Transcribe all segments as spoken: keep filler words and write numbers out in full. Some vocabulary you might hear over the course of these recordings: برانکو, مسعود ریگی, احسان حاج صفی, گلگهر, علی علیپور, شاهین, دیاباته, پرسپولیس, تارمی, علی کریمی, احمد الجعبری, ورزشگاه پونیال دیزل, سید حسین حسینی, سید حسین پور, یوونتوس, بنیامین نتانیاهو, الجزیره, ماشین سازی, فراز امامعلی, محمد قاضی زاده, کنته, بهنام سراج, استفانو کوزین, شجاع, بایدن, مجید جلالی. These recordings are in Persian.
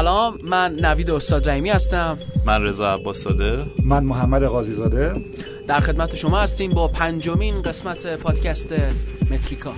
سلام، من نوید استاد رحیمی هستم. من رضا عباس‌زاده. من محمد قاضی زاده. در خدمت شما هستیم با پنجمین قسمت پادکست متریکا.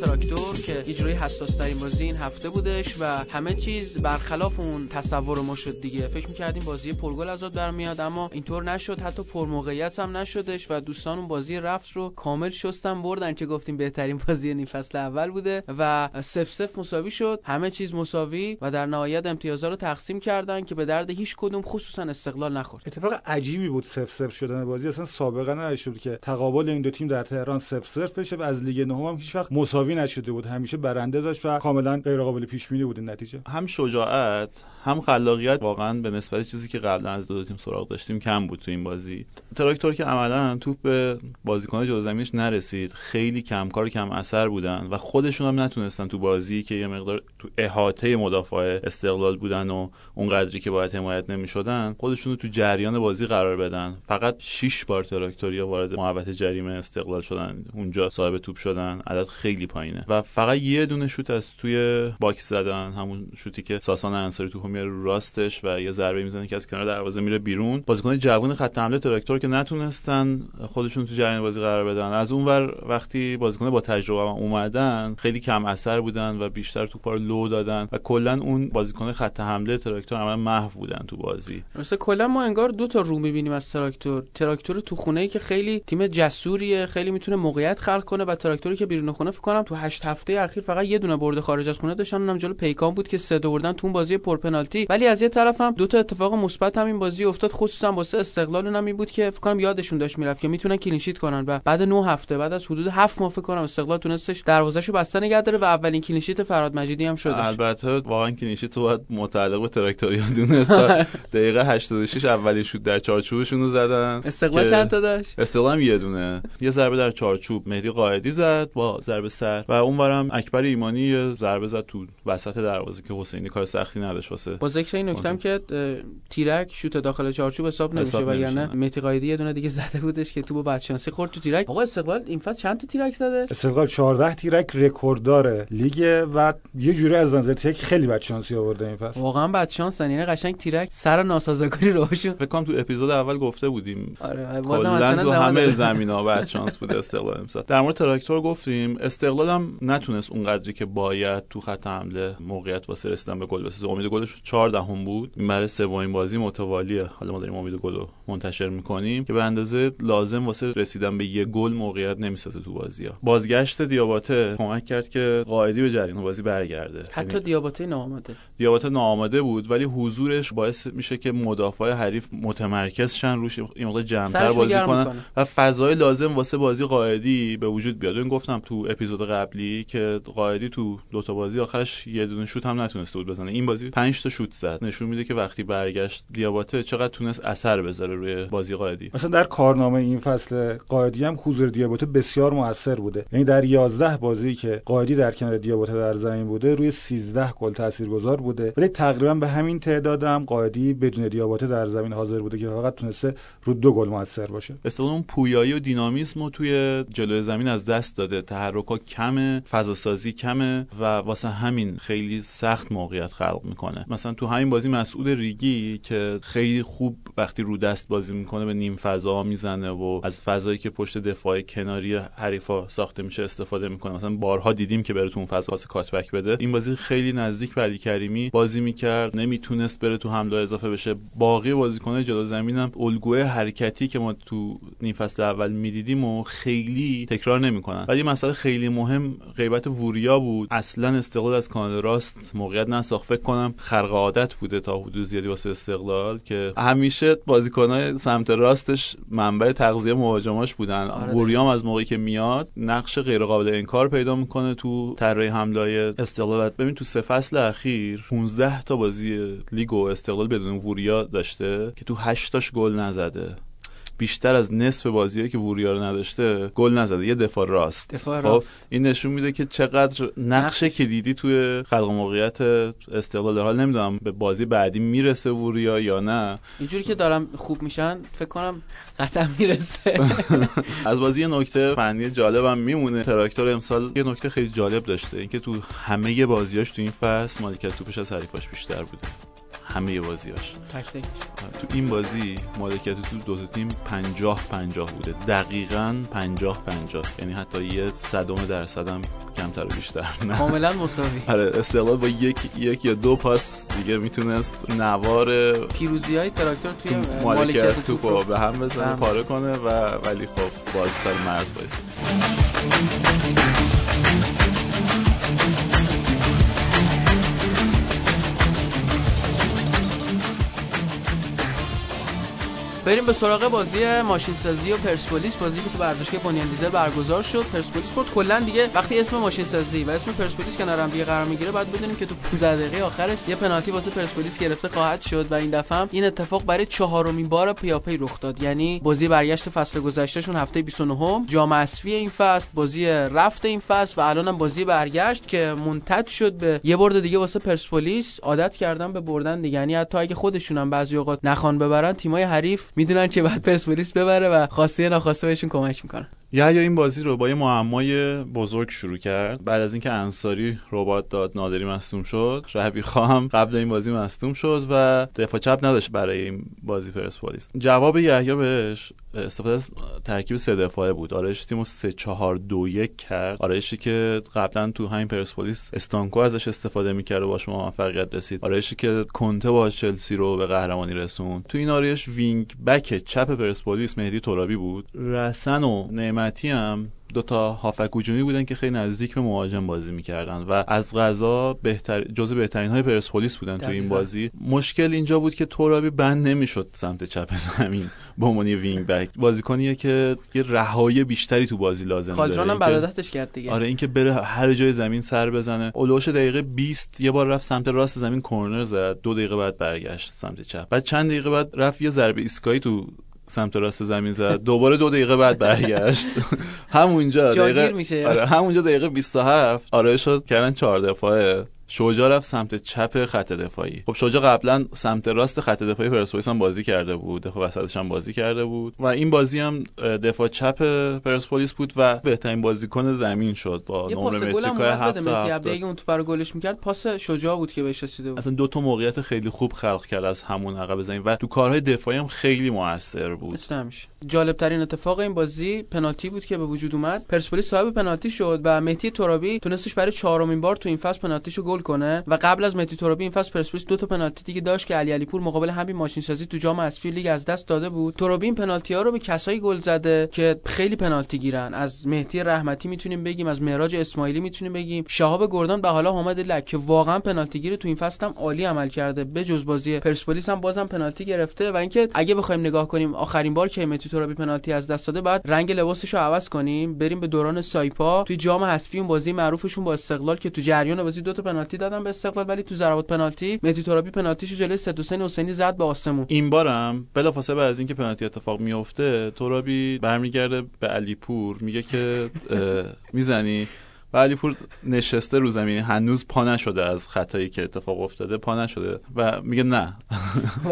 تراکتور که اجرای حساس ترین بازی این هفته بودش و همه چیز برخلاف اون تصور ما شد دیگه. فکر می‌کردیم بازی پرگل ازاد برمیاد، اما اینطور نشد، حتی پرموقعیت هم نشدش و دوستان اون بازی رفت رو کامل شستن بردن که گفتیم بهترین بازی نیم فصل اول بوده و صفر صفر مساوی شد. همه چیز مساوی و در نهایت امتیازها رو تقسیم کردن که به درد هیچ کدوم خصوصا استقلال نخورد. اتفاق عجیبی بود صفر صفر شدن بازی، اصلا سابقه نداشت که تقابل این دو تیم در تهران صفر صفر بشه و از لیگ نهم هم هیچ وقت مساوی نشده بود، همیشه برنده داشت و کاملا غیر قابل پیش بینی بود این نتیجه. هم شجاعت هم خلاقیت واقعا به نسبت چیزی که قبلا از دو, دو تیم سراغ داشتیم کم بود تو این بازی. تراکتور که عملا توپ به بازیکن جلو زمینش نرسید، خیلی کم کار کم اثر بودن و خودشون هم نتونستن تو بازی که یه مقدار تو احاطه مدافع استقلال بودن و اونقدری که باید حمایت نمی‌شدن، خودشون رو تو جریان بازی قرار بدن. فقط شش بار تراکتوریا وارد محوطه جریمه استقلال شدن، اونجا صاحب توپ شدن، عدد خیلی پایینه و فقط یه دونه شوت از توی باکس زدن، همون شوتی که ساسان انصاری توپ میاره رو راستش و یه ضربه میزنه که از کنار دروازه میره بیرون. بازیکن جوان خط حمله تراکتور که نتونستن خودشون تو جریان بازی قرار بدن. از اونور وقتی بازیکن با تجربه اومدن خیلی کم اثر بودن و بیشتر توپا رو لو دادن و کلا اون بازیکن خط حمله تراکتور عملا محو بودن تو بازی. مثلا کلا ما انگار دو تا رو میبینیم از تراکتور. تراکتور تو خونه‌ای که خیلی تیم جسوریه، خیلی میتونه موقعیت خلق کنه و تراکتوری که بیرون خونه فکر کنم تو هشت هفته اخیر فقط یه دونه برد خارج از خونه داشتن، اونم جلو پیکان بود که سه تا بردن تو اون بازی پر پنالتی. ولی از یه طرف هم دو تا اتفاق مثبت همین بازی افتاد، خصوصا واسه استقلال اونم این بود که فکر کنم یادشون داشت میرفت که میتونن کلین شیت کنن و بعد نه هفته، بعد از حدود هفت ماه فکر کنم استقلال تونستش دروازه‌شو بسته نگه داره و اولین کلین شیت فراد مجیدی هم شدش. البته واقعا کلین شیت تو باید متعلق به تراکتوریا دونست. دقیقه هشتاد و شش اولین شوت در چارچوبشون رو زدن. استقلال چند تا داشت؟ استقلال یه دونه. یه ضربه در چارچوب مهدی قائدی زد با ضربه سر و اونورم اکبر ایمانی ضربه زد تو وسط دروازه که حسینی کار سختی نداشت واسه. باز یک این نکتهام که تیرک شوت داخل چارچوب حساب نمیشه و یعنی مهدی قائدی یه دونه دیگه زده بودش که تو با بدشانسی خورد تو تیرک. آقا استقلال این فصل چند تا تیرک زده؟ استقلال چهارده تیرک رکورددار لیگ و یه جوری از نظر تک خیلی بدشانسی آورده این فصل. واقعا بدشانسن، یعنی قشنگ تیرک سر ناسازگاری روشون. فکر کنم تو اپیزود اول گفته بودیم. آره، بازم اصلا همه زمینا بدشانس بود استقلال امسال. در مورد تراکتور گفتیم، استقلال هم نتونست اونقدری که باید تو خط حمله موقعیت واسه رسیدن به گل بسازه. امید گلش چهار دهم بود. این برای سومین بازی متوالیه حالا ما داریم امید گل رو منتشر می‌کنیم که به اندازه لازم واسه رسیدن به یه گل موقعیت نمی‌سازه تو بازی‌ها. بازگشت دیاباته کمک کرد که قائدی به جریان بازی برگرده. حتی دیاباته ناآماده. دیاباته ناآماده بود ولی حضورش باعث میشه که مدافع حریف متمرکز شن روش، این مقدار جمع‌تر بازی کنن و فضای لازم واسه بازی قائدی به وجود بیاد. این گفتم تو اپیزود قبلی که قائدی تو دو تا بازی آخرش یه دونه شوت هم نتونسته بود بزنه. این بازی پنج تا شوت زد. نشون میده که وقتی برگشت دیاباته چقدر تونست اثر بذاره روی بازی قائدی. مثلا در کارنامه این فصل قائدی هم حضور دیاباته بسیار موثر بوده. یعنی در یازده بازی که قائدی در کنار دیاباته در زمین بوده روی سیزده گل تاثیرگذار بوده. ولی تقریبا به همین تعداد هم قائدی بدون دیاباته در زمین حاضر بوده که فقط تونسته رو دو گل موثر باشه. اصلا اون پویایی و دینامیسم توی جلوی زمین از دست داده. تحرکا کمه، فضا سازی کمه و واسه همین خیلی سخت موقعیت خلق میکنه. مثلا تو همین بازی مسعود ریگی که خیلی خوب وقتی رو دست بازی میکنه به نیم فضا میزنه و از فضایی که پشت دفاع کناری حریفا ساخته میشه استفاده میکنه. مثلا بارها دیدیم که بره تو اون فضا واسه کاتبک بده. این بازی خیلی نزدیک به علی کریمی بازی میکرد، نمیتونست بره تو حمله اضافه بشه. باقی بازیکن‌های جلو زمینم الگوی حرکتی که ما تو نیم فصل اول میدیدیم و خیلی تکرار نمیکنن. ولی مسئله خیلی مهم غیبت ووریا بود. اصلا استقلال از کانال راست موقعیت نساخت. فکر کنم خرق عادت بوده تا حدود زیادی واسه استقلال که همیشه بازیکن‌های سمت راستش منبع تغذیه مهاجماش بودن. ووریام از موقعی که میاد نقش غیر قابل انکار پیدا میکنه تو طراحی حمله‌های استقلال. ببین تو سه فصل اخیر پانزده تا بازی لیگ و استقلال بدون ووریا داشته که تو هشت تاش گل نزده. بیشتر از نصف بازیایی که وریا رو نداشته گل نزده، یه دفاع راست. دفاع راست. این نشون میده که چقدر نقش کلیدی توی خلق موقعیت استقلال داره. حال نمیدونم به بازی بعدی میرسه وریا یا نه. اینجوری که دارم خوب میشن فکر کنم قطعا میرسه. از بازی یه نکته فنی جالبم میمونه. تراکتور امسال یه نکته خیلی جالب داشته، اینکه تو همه بازیاش تو این فصل مالکیت توپش از حریفاش بیشتر بوده. همه بازیاش تک تک. تو این بازی مالکیت تو دو تا تیم پنجاه پنجاه بوده، دقیقاً پنجاه پنجاه، یعنی حتی یه صدم درصد هم کمتر و بیشتر نه، کاملا مساوی. آره، استقلال با یک یک یا دو پاس دیگه میتونست نوار پیروزیای تراکتور توی تو مالکیت توپو به هم بزنه، پاره کنه و ولی خب باز سر مرز وایسه. بریم به سراغ بازی ماشین سازی و پرسپولیس، بازی که تو ورزشگاه پونیال دیزل برگزار شد. پرسپولیس برد. کلا دیگه وقتی اسم ماشین سازی و اسم پرسپولیس کنار هم دیگه قرار میگیره باید بدونیم که تو پانزده دقیقه آخرش یه پنالتی واسه پرسپولیس گرفته خواهد شد و این دفعه هم این اتفاق برای چهارمین بار پیاپی رخ داد. یعنی بازی برگشت فصل گذشتهشون هفته بیست و نه جام اسفی این فصل، بازی رفت این فصل و الانم بازی برگشت که منتهی شد به یه برد دیگه واسه پرسپولیس. عادت کردن به بردن دیگه، یعنی حتی اگه خودشون هم بعضی اوقات نخوان ببرن تیمای حریف میدونن که بعد پرسپولیس ببره و خاصه ناخواسته بهشون کمک میکنن. یا یا این بازی رو با یه معمای بزرگ شروع کرد. بعد از اینکه انصاری ربات داد، نادری مصدوم شد، ربیخا هم قبل این بازی مصدوم شد و دفاع چپ نداشت برای این بازی پرسپولیس. جواب یحیی بهش استفاده از ترکیب سه دفاعه بود. آرایش تیمو سه چهار دو یک کرد. آرایشی که قبلا تو همین پرسپولیس استانکو ازش استفاده می‌کرد و باش موفقیت رسید. آرایشی که کنته با چلسی رو به قهرمانی رسوند. تو این آرایش وینگ بک چپ پرسپولیس مهدی ترابی بود. رسن و نعمتی هم دو تا هافک هجومی بودن که خیلی نزدیک به مهاجم بازی می‌کردن و از قضا بهتر جزو بهترین‌های پرسپولیس بودن تو این بازی. مشکل اینجا بود که ترابی بند نمی‌شد سمت چپ زمین به عنوان وینگ بک، بازیکنیه که یه رهایی بیشتری تو بازی لازم داره. خالجانم برادرش کرد دیگه. آره، اینکه بره هر جای زمین سر بزنه. اولوش دقیقه بیست یه بار رفت سمت راست زمین کورنر زد، دو دقیقه بعد برگشت سمت چپ. بعد چند دقیقه بعد رفت یه ضربه ایستگاهی تو سمت راست زمین زد، دوباره دو دقیقه بعد برگشت. همونجا دقیقه آره همونجا دقیقه بیست و هفت آرایش شد کردن چهار دفاعه. شجاع رفت سمت چپ خط دفاعی. خب شجاع قبلا سمت راست خط دفاعی پرسپولیس هم بازی کرده بود، دفاع وسطش هم بازی کرده بود و این بازی هم دفاع چپ پرسپولیس بود و بهترین بازیکن زمین شد با نمره متریکا هفت هفت. اگه اون تو برای گلش میکرد پاس شجاع بود که بهش رسیده بود. اصلا دو تا موقعیت خیلی خوب خلق کرد از همون عقب زمین و تو کارهای دفاعی هم خیلی موثر بود. استمش جالب ترین اتفاق این بازی پنالتی بود که به وجود اومد. پرسپولیس صاحب پنالتی شد و مهدی ترابی تونستش برای چهارمین بار تو این فصل پنالتیشو کنه و قبل از مهدی ترابی این فصل پرسپولیس دو تا پنالتی دیگه داشت که علی علیپور مقابل همین ماشین سازی تو جام اسفی لیگ از دست داده بود. ترابی این پنالتی‌ها رو به کسایی گل زده که خیلی پنالتی گیرن. از مهدی رحمتی میتونیم بگیم، از معراج اسماعیلی میتونیم بگیم، شهاب گردان به حالا حامد لک که واقعا پنالتی گیره تو این فصل هم عالی عمل کرده. به جز بازی پرسپولیس هم بازم پنالتی گرفته و اینکه اگه بخوایم نگاه کنیم آخرین بار که مهدی ترابی پنالتی از دست داده بعد رنگ لباسش رو عوض کنیم بریم به دوران سایپا تو جام اسفی، اون بازی معروفشون با استقلال که تو جریان بازی دو تا پنالتی دادن به استقلال ولی تو ضربات پنالتی مهدی ترابی پنالتیشو جلوی سید حسین حسینی زد به آسمون. این بارم بلافاصله بعد از اینکه پنالتی اتفاق میفته ترابی برمیگرده به علیپور میگه که میزنی و علیپور نشسته رو زمین، هنوز پا نشده از خطایی که اتفاق افتاده، پا نشده و میگه نه.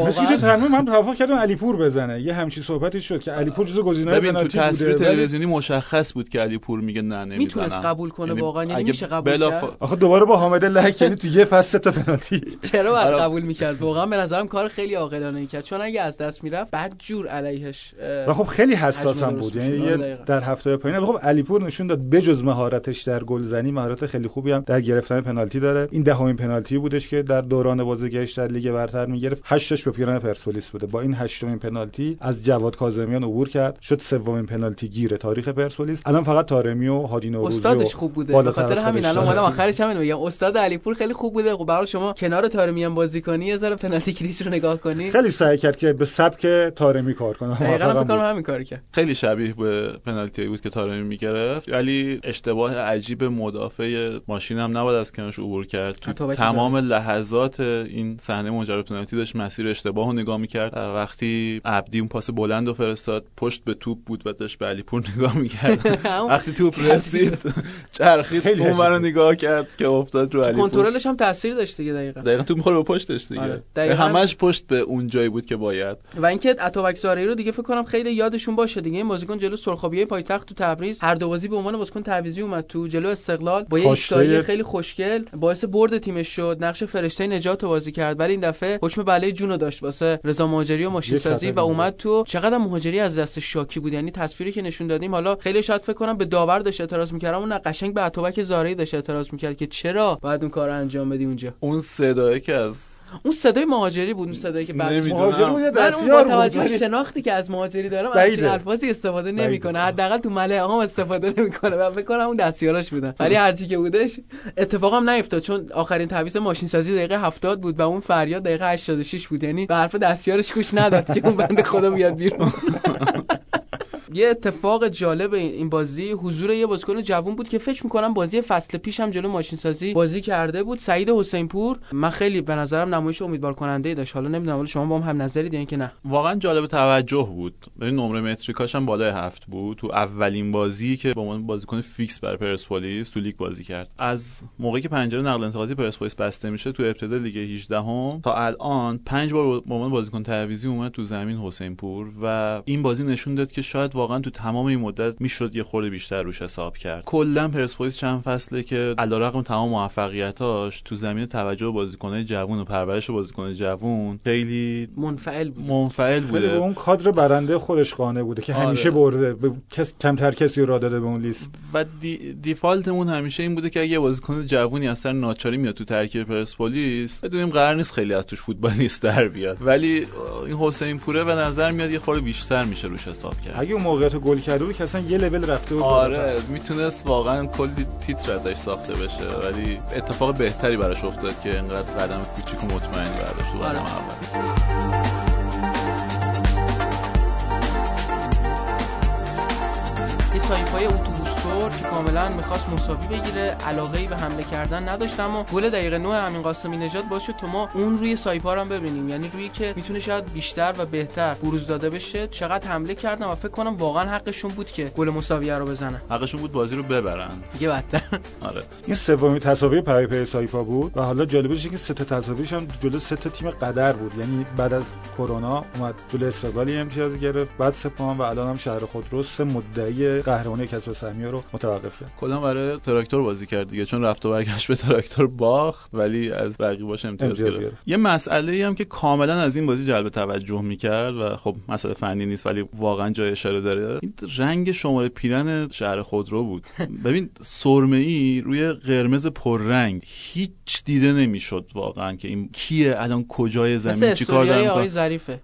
مثلا که ترمیم هم توافق کردن علیپور بزنه. یه همچین صحبتی شد که علیپور جزو گزینه‌های پنالتی بوده. ببین تو تصویر تلویزیونی مشخص بود که علیپور میگه نه نمیزنه. میتونست قبول کنه واقعا، یعنی میشه قبول کرد. آخه دوباره با حامد لک یعنی تو یه فصل تا پنالتی چرا بعد قبول می‌کرد؟ واقعا به نظرم کار خیلی عاقلانه‌ای کرد چون اگه از دست میرفت بعد جور علیهش و خب خیلی حساسم بود. یعنی در هفته پایین خب علیپور نشون داد بجز مهارتش در گلزنی مهارت خیلی خوبی هم در گرفتن پنالتی داره. این دهمین پنالتی بودش که در دوران بازگشت در لیگ برتر میگرفت. هشتش به پیران پرسپولیس بوده. با این هشتمین پنالتی از جواد کاظمیان عبور کرد، شد سومین پنالتی گیر تاریخ پرسپولیس. الان فقط تارمی و هادی نوروزی استادش خوب بوده. بخاطر همین الان اومدم آخرش همین میگم استاد علیپور خیلی خوب بوده. خب برای شما کنار تارمی هم بازی کنی یه ذره پنالتی کلیش رو نگاه کنی. خیلی سعی کرد که به سبک تارمی کار کنه. واقعا فکر همین کاری کرد. خیلی شبیه به پنالتیایی بود که تارمی میگرفت ولی اشتباه عجیب به مدافع ماشینم نباید از کنارش عبور کرد. تو تمام لحظات این صحنه ماجرای پنالتی داشت مسیر اشتباهو نگاه می‌کرد. وقتی عبدی اون پاس بلند رو فرستاد، پشت به توپ بود و داشت به علیپور نگاه می‌کرد. وقتی توپ رسید چرخید اونورو نگاه کرد که افتاد رو علیپور. کنترلش هم تاثیر داشت دیگه. دقیقاً دقیقاً توپ می‌خوره به پشتش دیگه. همش پشت به اون جایی بود که باید. و اینکه عطابکزاری رو دیگه فکر کنم خیلی یادشون باشه دیگه. این بازیکن جلو سرخابیه پایتخت تو تبریز هر دو بازی به عنوان بازیکن تعویضی اومد تو، جلو استقلال با یه اشتباهی خیلی خوشگل باعث برد تیمش شد، نقش فرشته نجات بازی کرد، ولی این دفعه حکم بلای جون رو داشت واسه رضا مهاجری و ماشین سازی و اومد تو. چقدر مهاجری از دست شاکی بود، یعنی تصویری که نشون دادیم حالا خیلی شاید فکر کنم به داور داشت اعتراض می‌کردم، اون قشنگ به عطابک زارعی داشت اعتراض می‌کرد که چرا باید اون کارو انجام بدی اونجا. اون صدایی که از اون صدای مهاجری بود، اون صدایی که بعد مهاجری بود دستیار بود، توجه شناختی که از مهاجری داره من این الفاظی استفاده نمی‌کنه، حداقل تو ملعه هم استفاده نمی‌کنه و فکر کنم اون دستیاراش بودن. ولی هرچی که بودش اتفاقم نیفتاد، چون آخرین تعویض ماشین سازی دقیقه هفتاد بود و اون فریاد دقیقه هشتاد و شش بود، یعنی به حرف دستیارش گوش نداد که اون بنده خدا بیاد بیرون. یه اتفاق جالب این بازی حضور یه بازیکن جوان بود که فکر می‌کنم بازی فصل پیش هم جلو ماشین سازی بازی کرده بود، سید حسین پور. من خیلی به نظرم نمایش امیدوار کننده داشت. حالا نمیدونم حالا شما با هم هم نظری دارین که نه؟ واقعا جالب توجه بود. ببین نمره متریکاش هم بالای هفت بود. تو اولین بازی که با من بازیکن فیکس بر پرسپولیس تو لیگ بازی کرد. از موقعی که پنجره نقل انتقالی پرسپولیس بسته میشه تو ابتدای لیگ هجدهم تا الان پنج بار با من بازیکن تعویضی اومد تو زمین حسین پور و این بازی نشون داد که شاید واقعا تو تمام این مدت میشد یه خورده بیشتر روش حساب کرد. کلا پرسپولیس چند فصله که علیرغم تمام موفقیتاش تو زمین توجه بازیکن‌های جوان و پرورش بازیکن‌های جوان خیلی منفعل بود. منفعل بوده. به اون کادر برنده خودش قانع بوده که آره. همیشه برده، به کس کمتر کسی رو راه داده به اون لیست. و دی... دیفالتمون همیشه این بوده که اگه بازیکن جوونی از سر ناچاری میاد تو ترکیب پرسپولیس، بدونیم قرار نیست خیلی از توش فوتبالیست در بیاد. ولی این حسین پوره به نظر میاد یه خورده بیشتر میشه روش حساب کرد. اگه اون موقعیتو گل کرده بود که اصلا یه لول رفته بود. آره میتونست واقعا کلی تیتر ازش ساخته بشه، ولی اتفاق بهتری براش افتاد که اینقدر قدم کوچیکو مطمئن برداشت و قدم اول. یه سایپای اتوبوسور که کاملا میخواست مساوی بگیره، علاقه‌ای به حمله کردن نداشت، اما گل دقیقه نه همین قاسمی نژاد باعث شد تو ما اون روی سایپا رو هم ببینیم، یعنی روی که میتونه شاید بیشتر و بهتر بروز داده بشه. چقدر حمله کردن و فکر کنم واقعا حقشون بود که گل مساویه رو بزنن، حقشون بود بازی رو ببرن دیگه بدتر. آره این سومین تساوی پایپای سایپا بود و حالا جالبش اینه که سه تا تساویش هم جلو سه تا تیم قدر بود، یعنی بعد از کرونا اومد جلو استقلال امتیاز گرفت، بعد سپاهان و الان هم شهر خودرو سه مدعی قهرمانی کسب سهمیه رو متوقف کرد. کلا برای تراکتور بازی کرد دیگه، چون رفت و برگشت به تراکتور باخت ولی از رقیباش امتیاز گرفت. یه مسئله‌ای هم که کاملا از این بازی جلب توجه می‌کرد و خب مسئله فنی نیست ولی واقعا جای اشاره داره، این رنگ شماره پیرن شهر خودرو بود. ببین سرمه‌ای روی قرمز پررنگ هیچ دیده نمی‌شد واقعا که این کیه، الان کجای زمین چیکار داره. آقای ظریفه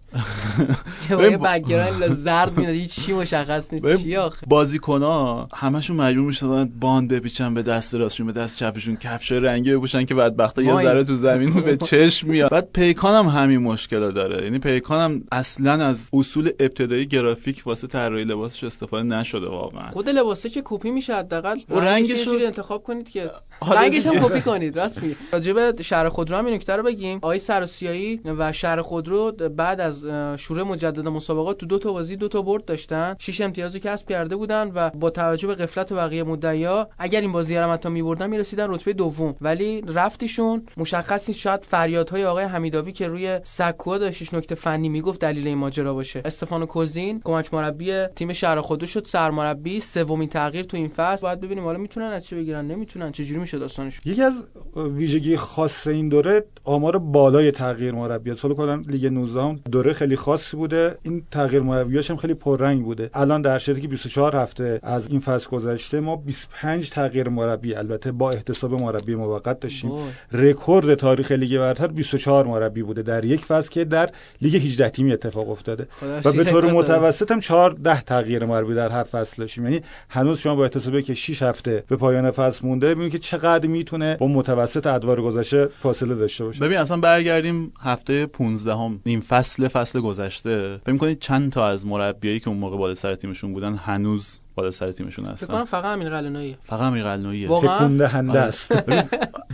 یه بک‌گراند زرد میاد، هیچی مشخص نیست چی آخه. بازیکن‌ها همشون مجبور می‌شدن باند بپیچن به دست راستشون، به دست چپشون، کفشای رنگی بپوشن که بدبختا یه ذره تو زمین به چشم میاد. بعد پیکان هم همین مشکل داره، یعنی پیکان هم اصلاً از اصول ابتدایی گرافیک واسه طراحی لباسش استفاده نشده واقعاً. خود لباسه که کپی میشه، حداقل رنگش رو انتخاب کنید که رنگش هم کپی کنید. راست میگه. راجب شهر خودرو هم این نکته رو بگیم، آقای سراسیایی و شهر خودرو بعد از شروع مجدد مسابقات تو دو تا بازی دو تا برد داشتن، شش امتیازی کسب کرده بودن و با توجه به غفلت بقیه مدعیا اگر این بازی رو حتی می‌بردن می‌رسیدن رتبه دوم، ولی رفتشون مشخص نیست. شاید فریادهای آقای حمیدآوی که روی سکوها داشتش نکته فنی میگفت دلیل این ماجرا باشه. استفانو کوزین کمک مربی تیم شهر خودرو شد سرمربی، سومین تغییر تو این فصل. باید ببینیم حالا میتونن از چه بگیرن، نمیتونن، چه جوری میشه داستانش. یکی از ویژگی خاص این دوره آمار بالای تغییر مربی است. کلا لیگ نوزده دوره خیلی خاصی بوده، این تغییر مربیاش هم خیلی پررنگ بوده. الان در شرایطی که بیست و چهار هفته از این فصل گذشته ما بیست و پنج تغییر مربی، البته با احتساب مربی موقت داشتیم. بای. رکورد تاریخ لیگ برتر بیست و چهار مربی بوده در یک فصل که در لیگ هجده تیمی اتفاق افتاده و به طور متوسط هم چهارده تغییر مربی در هر فصل داشتیم. یعنی هنوز شما با احتساب که شش هفته به پایان فصل مونده ببینید که چقدر میتونه با متوسط ادوار گذشته فاصله داشته باشه. ببین اصلا برگردیم هفته پانزدهم نیم فصل فصل گذشته، فکر می‌کنید چند تا از مربیایی که اون موقع بالای سر تیمشون بودن هنوز بالا سر تیمشون هستن. فکر کنم فقط همین قله نویی فقط همین قله نویی تکون دهنده است.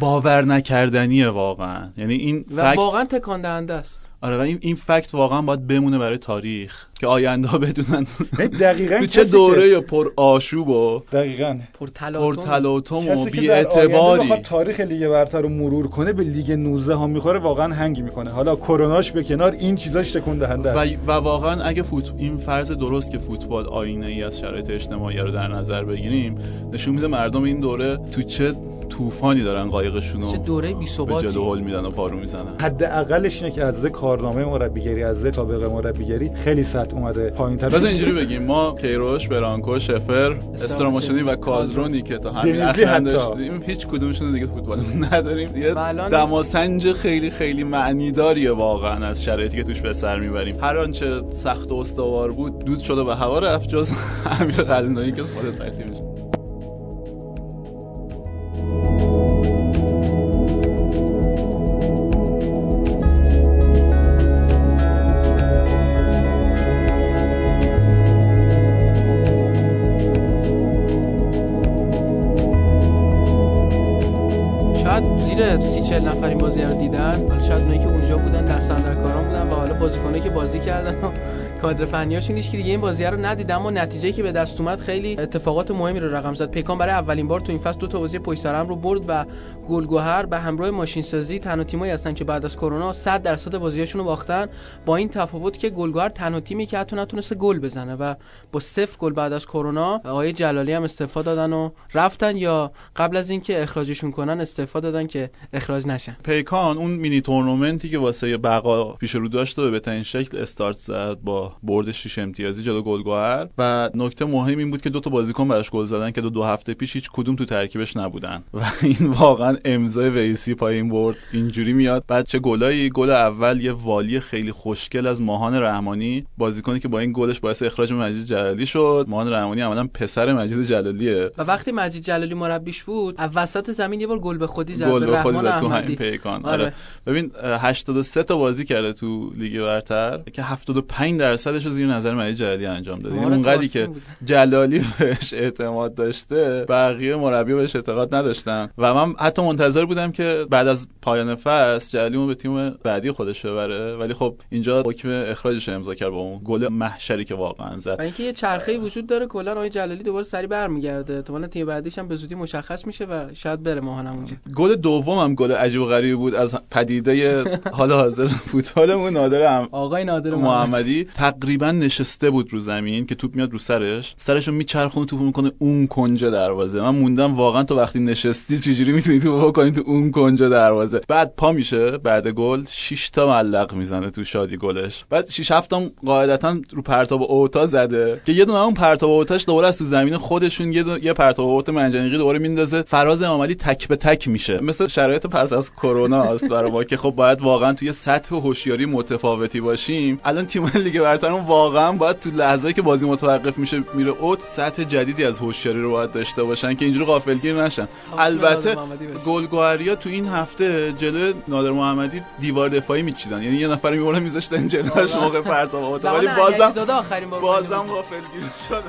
باور نکردنیه واقعا، یعنی این فکت واقعا تکون دهنده است. آره، و این این فکت واقعا باید بمونه برای تاریخ که آینده بدونن دقیقاً تو چه دوره پر آشوب و دقیقاً پر تلاطم و بی‌اعتباری میخواد تاریخ لیگ برتر رو مرور کنه، به لیگ نوزده ها میخوره، واقعاً هنگ میکنه. حالا کروناش به کنار، این چیزاش تکون دهنده است. و, و واقعاً اگه فوت... این فرض درست که فوتبال آینه‌ای از شرایط اجتماعی رو در نظر بگیریم، نشون میده مردم این دوره تو چه طوفانی دارن قایقشون رو چه دوره بی‌ثباتی جلو میدن و پارو میزنن. حداقلش اینه که از کارنامه مربیگری، از سابقه مربیگری خیلی سطح اومده پایین‌تر. بذار اینجوری بگیم، ما کیروش، برانکو، شفر، استراماچونی و کالدرونی که تا همین الان داشتیم هیچ کدومشون دیگه فوتبال نداریم دیگه. دماسنج خیلی خیلی معنیداریه واقعا از شرایطی که توش به سر میبریم. هر آنچه سخت و استوار بود دود شد و به هوا رفت، جز امیر قلنایی که خود سرتی میشه. کادر فنیاشون هیچ کی دیگه این بازی رو ندید، اما نتیجه‌ای که به دست اومد خیلی اتفاقات مهمی رو رقم زد. پیکان برای اولین بار تو این فصل دو تا بازی پشت سر هم رو برد و گلگهر به همراه ماشین سازی تنها تیمایی هستن که بعد از کرونا صد درصد بازیاشون رو باختن، با این تفاوت که گلگهر تنها تیمی که حتی نتونسته گل بزنه و با صفر گل بعد از کرونا. آقای جلالی هم استعفا دادن و رفتن، یا قبل از اینکه اخراجشون کنن استعفا دادن که اخراج نشن. پیکان اون مینی تورنمنتی که واسه بقا پیش رو داشت به بهترین شکل استارت زد با برد شش امتیازی جلو گلگهر، و نکته مهم این بود که دو تا بازیکن براش گل زدن که دو دو هفته پیش هیچ کدوم تو ترکیبش نبودن و این واقعا امضای ویسی پای این برد اینجوری میاد. بعد چه گلایی! گل اول یه والی خیلی خوشگل از ماهان رحمانی، بازیکنی که با این گلش باعث اخراج مجید جلالی شد. ماهان رحمانی عملاً پسر مجید جلالیه و وقتی مجید جلالی مربیش بود از وسط زمین یه بار گل به خودی زد. گل به خودی زد تو همین پیکان. آره. ببین هشتاد و سه تا بازی کرده تو لیگ برتر که هفتاد و پنج درصدش رو زیر نظر مهدی جلالی انجام داده. اونقدری که جلالی بهش اعتماد داشته، بقیه مربی بهش اعتقاد نداشتن و من حتی منتظر بودم که بعد از پایان فصل جلالی اون به تیم بعدی خودش ببره، ولی خب اینجا حکم اخراجش امضا کرد با اون گل محشری که واقعا زد. اینکه یه چرخه‌ای وجود داره، کلا آقای جلالی دوباره سری برمیگرده، احتمال تیم بعدیش هم به زودی مشخص میشه و شاید بره ماهان اونجا. گل دومم گل عجیب و غریبی بود از پدیده حال حاضر فوتبالمون، نادر آقای نادر محمدی تقریبا نشسته بود رو زمین که توپ میاد رو سرش، سرشو میچرخونه، توپ میکنه اون کنجه دروازه. من موندم واقعا تو وقتی نشستی چجوری میتونی توپ بکنی تو اون کنجه دروازه. بعد پا میشه بعد گل شش تا ملق میزنه تو شادی گلش. بعد شش هفت تا قاعدتا رو پرتاب اوتا زده که یه دونه اون پرتاب اوتاش دوباره از تو زمین خودشون یه دونه یه پرتاب اوت منجنیقی دوباره میندازه. فراز امامعلی تک به تک میشه، مثل شرایط پس از کرونا است برای ما که خب باید واقعا توی سطح هوشیاری متفاوتی باشیم. الان تیم لیگ برترمون واقعا باید تو لحظه‌ای که بازی متوقف میشه میره اوت، سطح جدیدی از هوشیاری رو باید داشته باشن که اینجوری غافلگیر نشن. البته گلگهریا تو این هفته جلو نادر محمدی دیوار دفاعی میچیدن، یعنی یه نفر میبرن میذاشتن جلوش موقع پرتاب اوت، ولی بازم بازم غافلگیر شدن.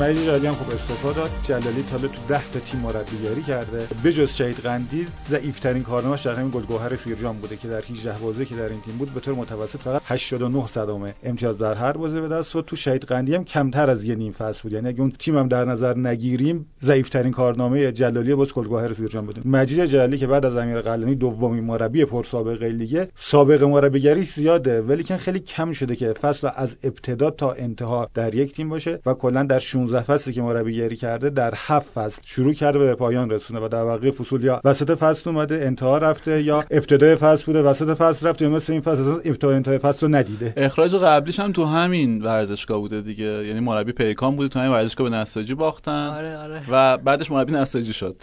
مجید جلالی هم خوب استفاده داد. جلالی تا به تو ده تا تیم مربیگری کرده. به جز شهید قندی ضعیف‌ترین کارنامه‌اش در همین گلگهر سیرجان بوده که در هجده بازی که در این تیم بود به طور متوسط فقط هشتاد و نه صدامه امتیاز در هر بازی به دست بود. تو شهید قندی هم کمتر از یه نیم فصل بود، یعنی اگه اون تیم هم در نظر نگیریم ضعیف‌ترین کارنامه جلالی باز گلگهر سیرجان بوده. مجید جلالی که بعد از امیر قلعانی دومین مربی پرسابقه لیگ، سابقه مربیگری زیاده ولی کن خیلی کم شده که فصل از ابتدا تا انتها در یک تیم باشه و کلا در شانزده فصلی که مربیگری کرده در هفت فصل شروع کرده به پایان رسونه و در واقع فصول یا وسط فصل اومده انتها رفته یا ابتدای فصل بوده وسط فصل رفته، مثل این فصل ابتدا انتهای فصل رو ندیده. اخراج قبلیش هم تو همین ورزشگاه بوده دیگه، یعنی مربی پیکان بوده، تو همین ورزشگاه به نساجی باختن. آره آره. و بعدش مربی نساجی شد.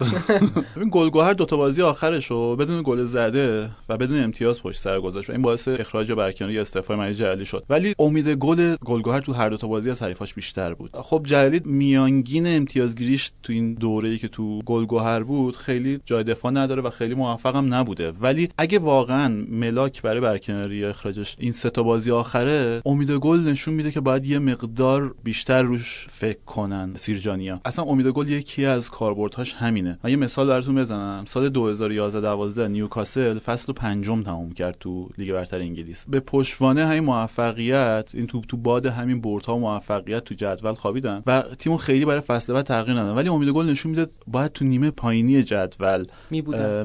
ببین گلگهر دو تا بازی آخرشو بدون گل زده و بدون امتیاز پشت سر گذاشت و این باعث اخراج برکناری یا استعفای مجید جلالی شد، ولی امید گل گلگهر تو هر دو تا بازی از حریفاش بیشتر بود. خب جلالی میانگین امتیازگیریش تو این دوره‌ای که تو گلگهر بود خیلی جای دفاع نداره و خیلی موفق هم نبوده، ولی اگه واقعا ملاک برای برکناری یا اخراجش این سه تا بازی آخره، امید گل نشون میده که باید یه مقدار بیشتر روش فکر کنن سیرجانیا. اصلا امید گل یکی از کاربردهاش همینه. من یه مثال براتون بزنم. سال دو هزار و یازده دوازده نیوکاسل فصل پنجم تموم کرد تو لیگ برتر انگلیس. به پشتوانه همین موفقیت، این تو تو باد همین بردها موفقیت تو جدول خوابیدن و تیم خیلی برای فصل بعد تغییر ندادن، ولی امید گل نشون میده باید تو نیمه پایینی جدول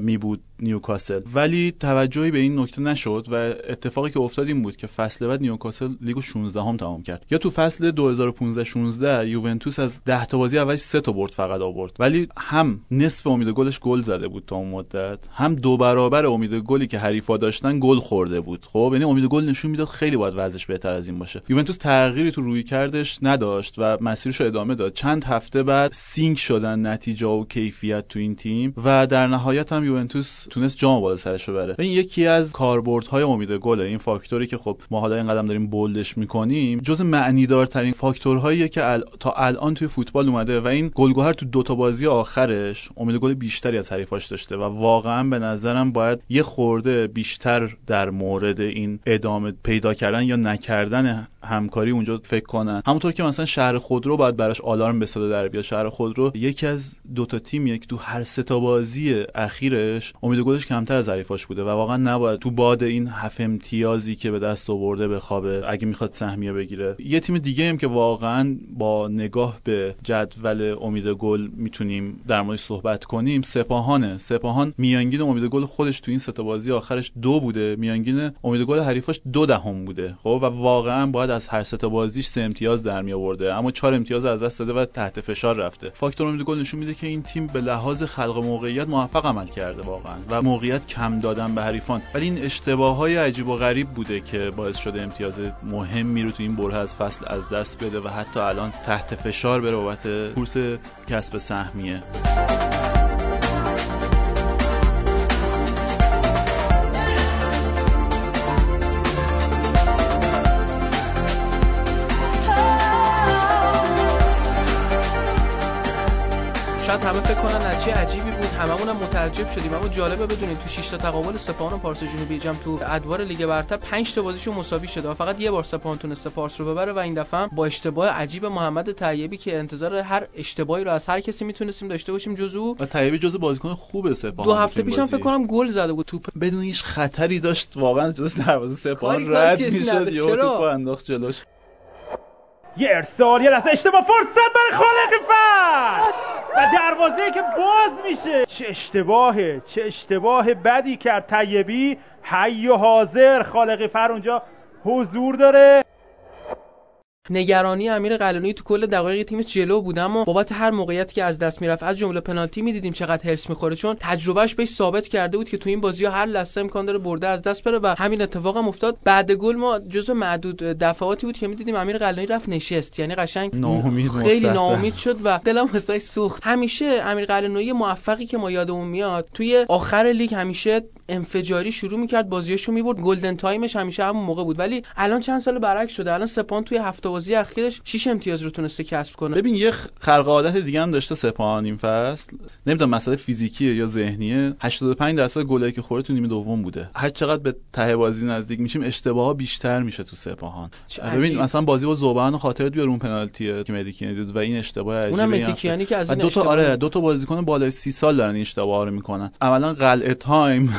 می بود نیوکاسل، ولی توجهی به این نکته نشد و اتفاقی که افتاد این بود که فصل بعد نیوکاسل لیگو شانزده هم تمام کرد. یا تو فصل دو هزار و پانزده شانزده یوونتوس از ده تا بازی اولش سه تا برد فقط آورد، ولی هم نصف امید گلش گل زده بود تا اون مدت، هم دو برابر امید گلی که حریفا داشتن گل خورده بود. خب یعنی امید گل نشون میداد خیلی باید وضعش بهتر از این باشه. یوونتوس تغییری تو روی کردش نداشت و مسیرش رو ادامه داد. چند هفته بعد سینک شدن نتیجه و کیفیت تو این تیم و در نهایت هم یوونتوس تونست جام بالا سرش ببره. این یکی از کاربردهای امید گل، این فاکتوری که خب ما حالا این قدم داریم بولدش میکنیم، جز معنیدارترین فاکتورهاییه که ال... تا الان توی فوتبال اومده و این گلگهر تو دو تا بازی آخرش امید گل بیشتری از حریفاش داشته و واقعا به نظرم باید یه خورده بیشتر در مورد این ادامه پیدا کردن یا نکردن همکاری اونجا فکر کنن. همونطور که مثلا شهر خودرو باید براش آلارم به صدا در بیاد. شهر خودرو یکی از دو تا تیم یک تو هر سه تا بازی اخیرش امید گلش کمتر از حریفاش بوده و واقعا نباید تو باد این هفت امتیازی که به دست آورده بخوابه اگه میخواد سهمیه بگیره. یه تیم دیگه هم که واقعا با نگاه به جدول امید گل میتونیم در موردش صحبت کنیم سپاهانه. سپاهان میانگین امید گل خودش تو این سه تا بازی آخرش دو بوده، میانگین امید گل حریفاش دو دهم بوده. خب و واقعا باید از هر سه تا بازیش سه امتیاز در می آورده، اما چهار امتیاز از دست داده و تحت فشار رفته. فاکتور امید گل نشون میده که این تیم به لحاظ خلق موقعیت موفق عمل کرده واقعا و موقعیت کم دادن به حریفان، ولی این اشتباه‌های عجیب و غریب بوده که باعث شده امتیاز مهمی رو تو این بره از فصل از دست بده و حتی الان تحت فشار بره بابت کورس کسب سهمیه. همه فکر کنن نتیجه عجیبی بود، هممون هم متعجب شدیم، اما جالبه بدونید تو شش تا تقابل سپاهان و پارس جنوبی جام تو ادوار لیگ برتر پنج تا بازیشون مساوی شده و فقط یه بار سپاهان تونسته پارس رو ببره و این دفعه با اشتباه عجیب محمد طیبی که انتظار هر اشتباهی رو از هر کسی میتونستیم داشته باشیم جزو او. و طیبی جزو بازیکن خوب سپاهان دو هفته پیشم فکر کنم گل زده بود، توپ بدون هیچ خطری داشت واقعا جز دروازه سپاهان رد میشد یا توپ انداخت جلوش. یه ارسال، یه لحظه اشتباه، فرصت برای خالق فصل و دروازه‌ای که باز میشه. چه اشتباهه، چه اشتباه بدی کرد طیبی. حی و حاضر خالق فر اونجا حضور داره. نگرانی امیر قله نویی تو کل دقایق تیمش جلو بود، اما بابت هر موقعیتی که از دست میرفت از جمله پنالتی میدیدیم چقدر هرس میخوره، چون تجربهش بهش ثابت کرده بود که تو این بازی‌ها هر لحظه امکان داره برده از دست بره و همین اتفاق هم افتاد. بعد گل ما جزو معدود دفعاتی بود که میدیدیم امیر قله نویی رفت نشست، یعنی قشنگ ناامید، خیلی ناامید شد و دلم واسش سوخت. همیشه امیر قله نویی موفقی که ما یادمون میاد توی آخر لیگ همیشه انفجاری شروع میکرد، بازیاشو میبرد، گلدن تایمش همیشه همون موقع بود، ولی الان چند سال برعکس شده. الان سپاهان توی هفت بازی اخیرش شش امتیاز رو تونسته کسب کنه. ببین یه خرق عادت دیگه هم داشته سپاهان این فصل، نمیدونم مسئله فیزیکیه یا ذهنیه، هشتاد و پنج درصد گلایی که خورد تو نیمه دوم بوده. هر چقدر به ته بازی نزدیک میشیم اشتباهها بیشتر میشه تو سپاهان. ببین مثلا بازی با ذوبآهن خاطرت بیار، اون پنالتی که مدیکیانی داد و این اشتباه عجیبه، اونم مدیکیانی که از این دو تا آره دو تا بازیکن بالای سی سال دارن این اشتباهها رو میکنن. اولا قلعه تایم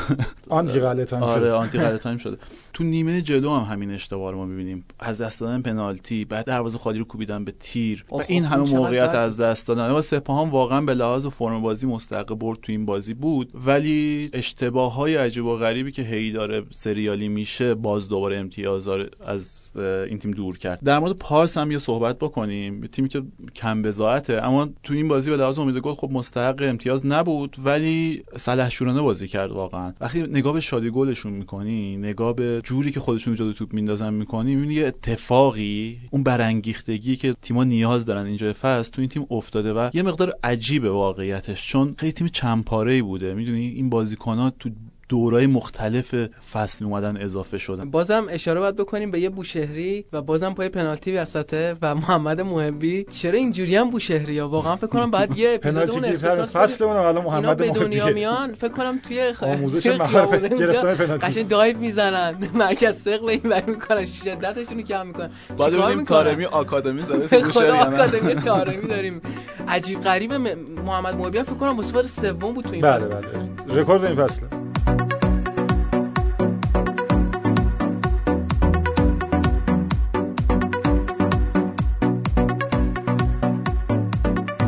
آنتی قلعه تایم آره آنتی قلعه تایم شده. تو نیمه جلو هم همین اشتباه رو ما میبینیم، از دست دادن پنالتی، بعد دروازه خالی رو کوبیدن به تیر و این همه موقعیت برد. از دست دادن. و سپاهان واقعا به لحاظ فرم بازی مستحق برد تو این بازی بود، ولی اشتباه‌های عجیب و غریبی که هی داره سریالی میشه باز دوباره امتیاز از این تیم دور کرد. در مورد پارس هم یه صحبت بکنیم، تیمی که کم بزاعته اما تو این بازی به لحاظ امید گل خب مستحق امتیاز نبود، ولی صلاحشورانه بازی کرد واقعا. وقتی نگاه به شادی گلشون می‌کنی، نگاه به جوری که خودشون ایجاد توپ میندازن می‌کنی، می‌بینی یه اتفاقی، اون برانگیختگی که تیم‌ها نیاز دارن اینجا فاز تو این تیم افتاده و یه مقدار عجیبه واقعیتش، چون خیلی تیم چند پاره‌ای بوده. می‌دونی این بازیکن‌ها تو دورای مختلف فصل اومدن اضافه شدن. بازم اشاره باید بکنیم به یه بوشهری و بازم پای پنالتی وسطه و محمد محبی. چرا اینجوری هم بوشهری‌ها واقعا فکر کنم بعد یه اپیزودون اختصاص فصلمون الان محمد محبی به دنیا میان فکر کنم توی آموزش مهارت گرفتن پنالتی قشنگ دایو میزنن مرکز ثقل اینور میکنن شدتشون رو کم میکنن. بعد اون تارمی آکادمی زده تو بوشهری آکادمی تارمی داریم عجیب غریب. محمد محبی فکر کنم بسوار سوم بود تو این فصل. بله بله رکورد این فصله.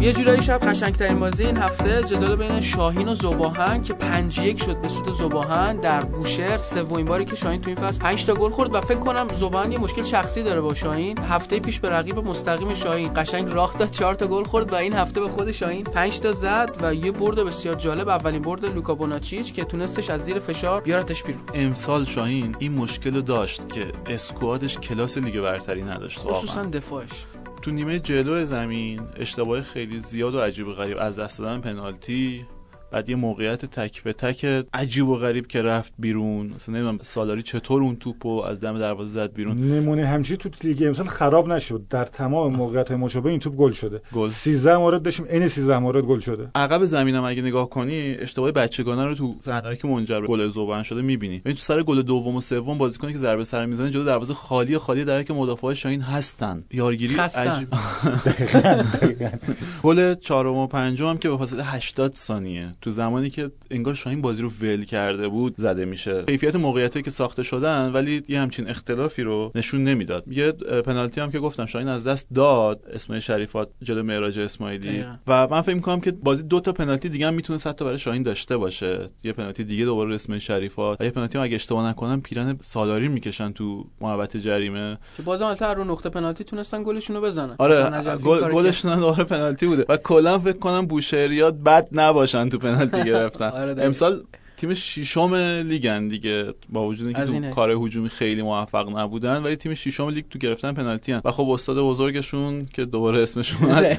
یه جورایی شب قشنگ‌ترین بازی این هفته جدال بین شاهین و ذوبآهن که پنج یک شد به سود ذوبآهن در بوشهر. سومین باری که شاهین تو این فصل پنج تا گل خورد و فکر کنم ذوبآهن یه مشکل شخصی داره با شاهین. هفته پیش به رقیب مستقیم شاهین قشنگ راه داد چهار تا گل خورد و این هفته به خود شاهین پنج تا زد و یه برد بسیار جالب، اولین برد لوکا بوناچیچ که تونستش از زیر فشار بیارتش بیرون. امسال شاهین این مشکل داشت که اسکوادش کلاس لیگ برتری نداشت، خصوصا دفاعش. تو نیمه جلو زمین اشتباه خیلی زیاد و عجیب و غریب، از دست دادن پنالتی، بعد یه موقعیت تک به تک عجیب و غریب که رفت بیرون. اصلا نمیدونم سالاری چطور اون توپو از دم دروازه زد بیرون. نمونه همچی تو لیگ امسال خراب نشد، در تمام موقعیت‌های مشابه این توپ گل شده. گل سیزده مورد داشتیم، این سیزده مورد گل شده. عقب زمینم اگه نگاه کنی اشتباه بچگانه رو تو صحنه‌ای که منجر به گل ذوب‌آهن شده می‌بینی. یعنی تو سر گل دوم و سوم بازیکنی که ضربه سر میزنه جلو دروازه خالی خالی در که مدافعای شاهین هستن. یارگیری عجیب. گل چهارم و پنجم که به فاصله هشتاد ثانیه تو زمانی که انگار شاهین بازی رو ول کرده بود زده میشه. کیفیت موقعیتی که ساخته شدن ولی یه همچین اختلافی رو نشون نمیداد. یه پنالتی هم که گفتم شاهین از دست داد، اسم شریفات جلو معراج اسماعیلی اه. و من فکر می‌کنم که بازی دو تا پنالتی دیگه هم میتونه صد تا برای شاهین داشته باشه. یه پنالتی دیگه دوباره اسم شریفات، یه پنالتی هم اگه اشتباه نکنم پیرن سالاری میکشن تو محوطه جریمه که باز البته رو نقطه پنالتی تونستن گلشون رو بزنن. آره گلشون دوباره پنالتی بوده و کلا فکر کنم بوشهریات بد نباشن تو پنالتی گرفتن. آره امسال تیم ششم لیگن دیگه، با وجود اینکه تو کار هجومی خیلی موفق نبودن ولی تیم ششم لیگ تو گرفتن پنالتی ان. و خب استاد بزرگشون که دوباره اسمش اومد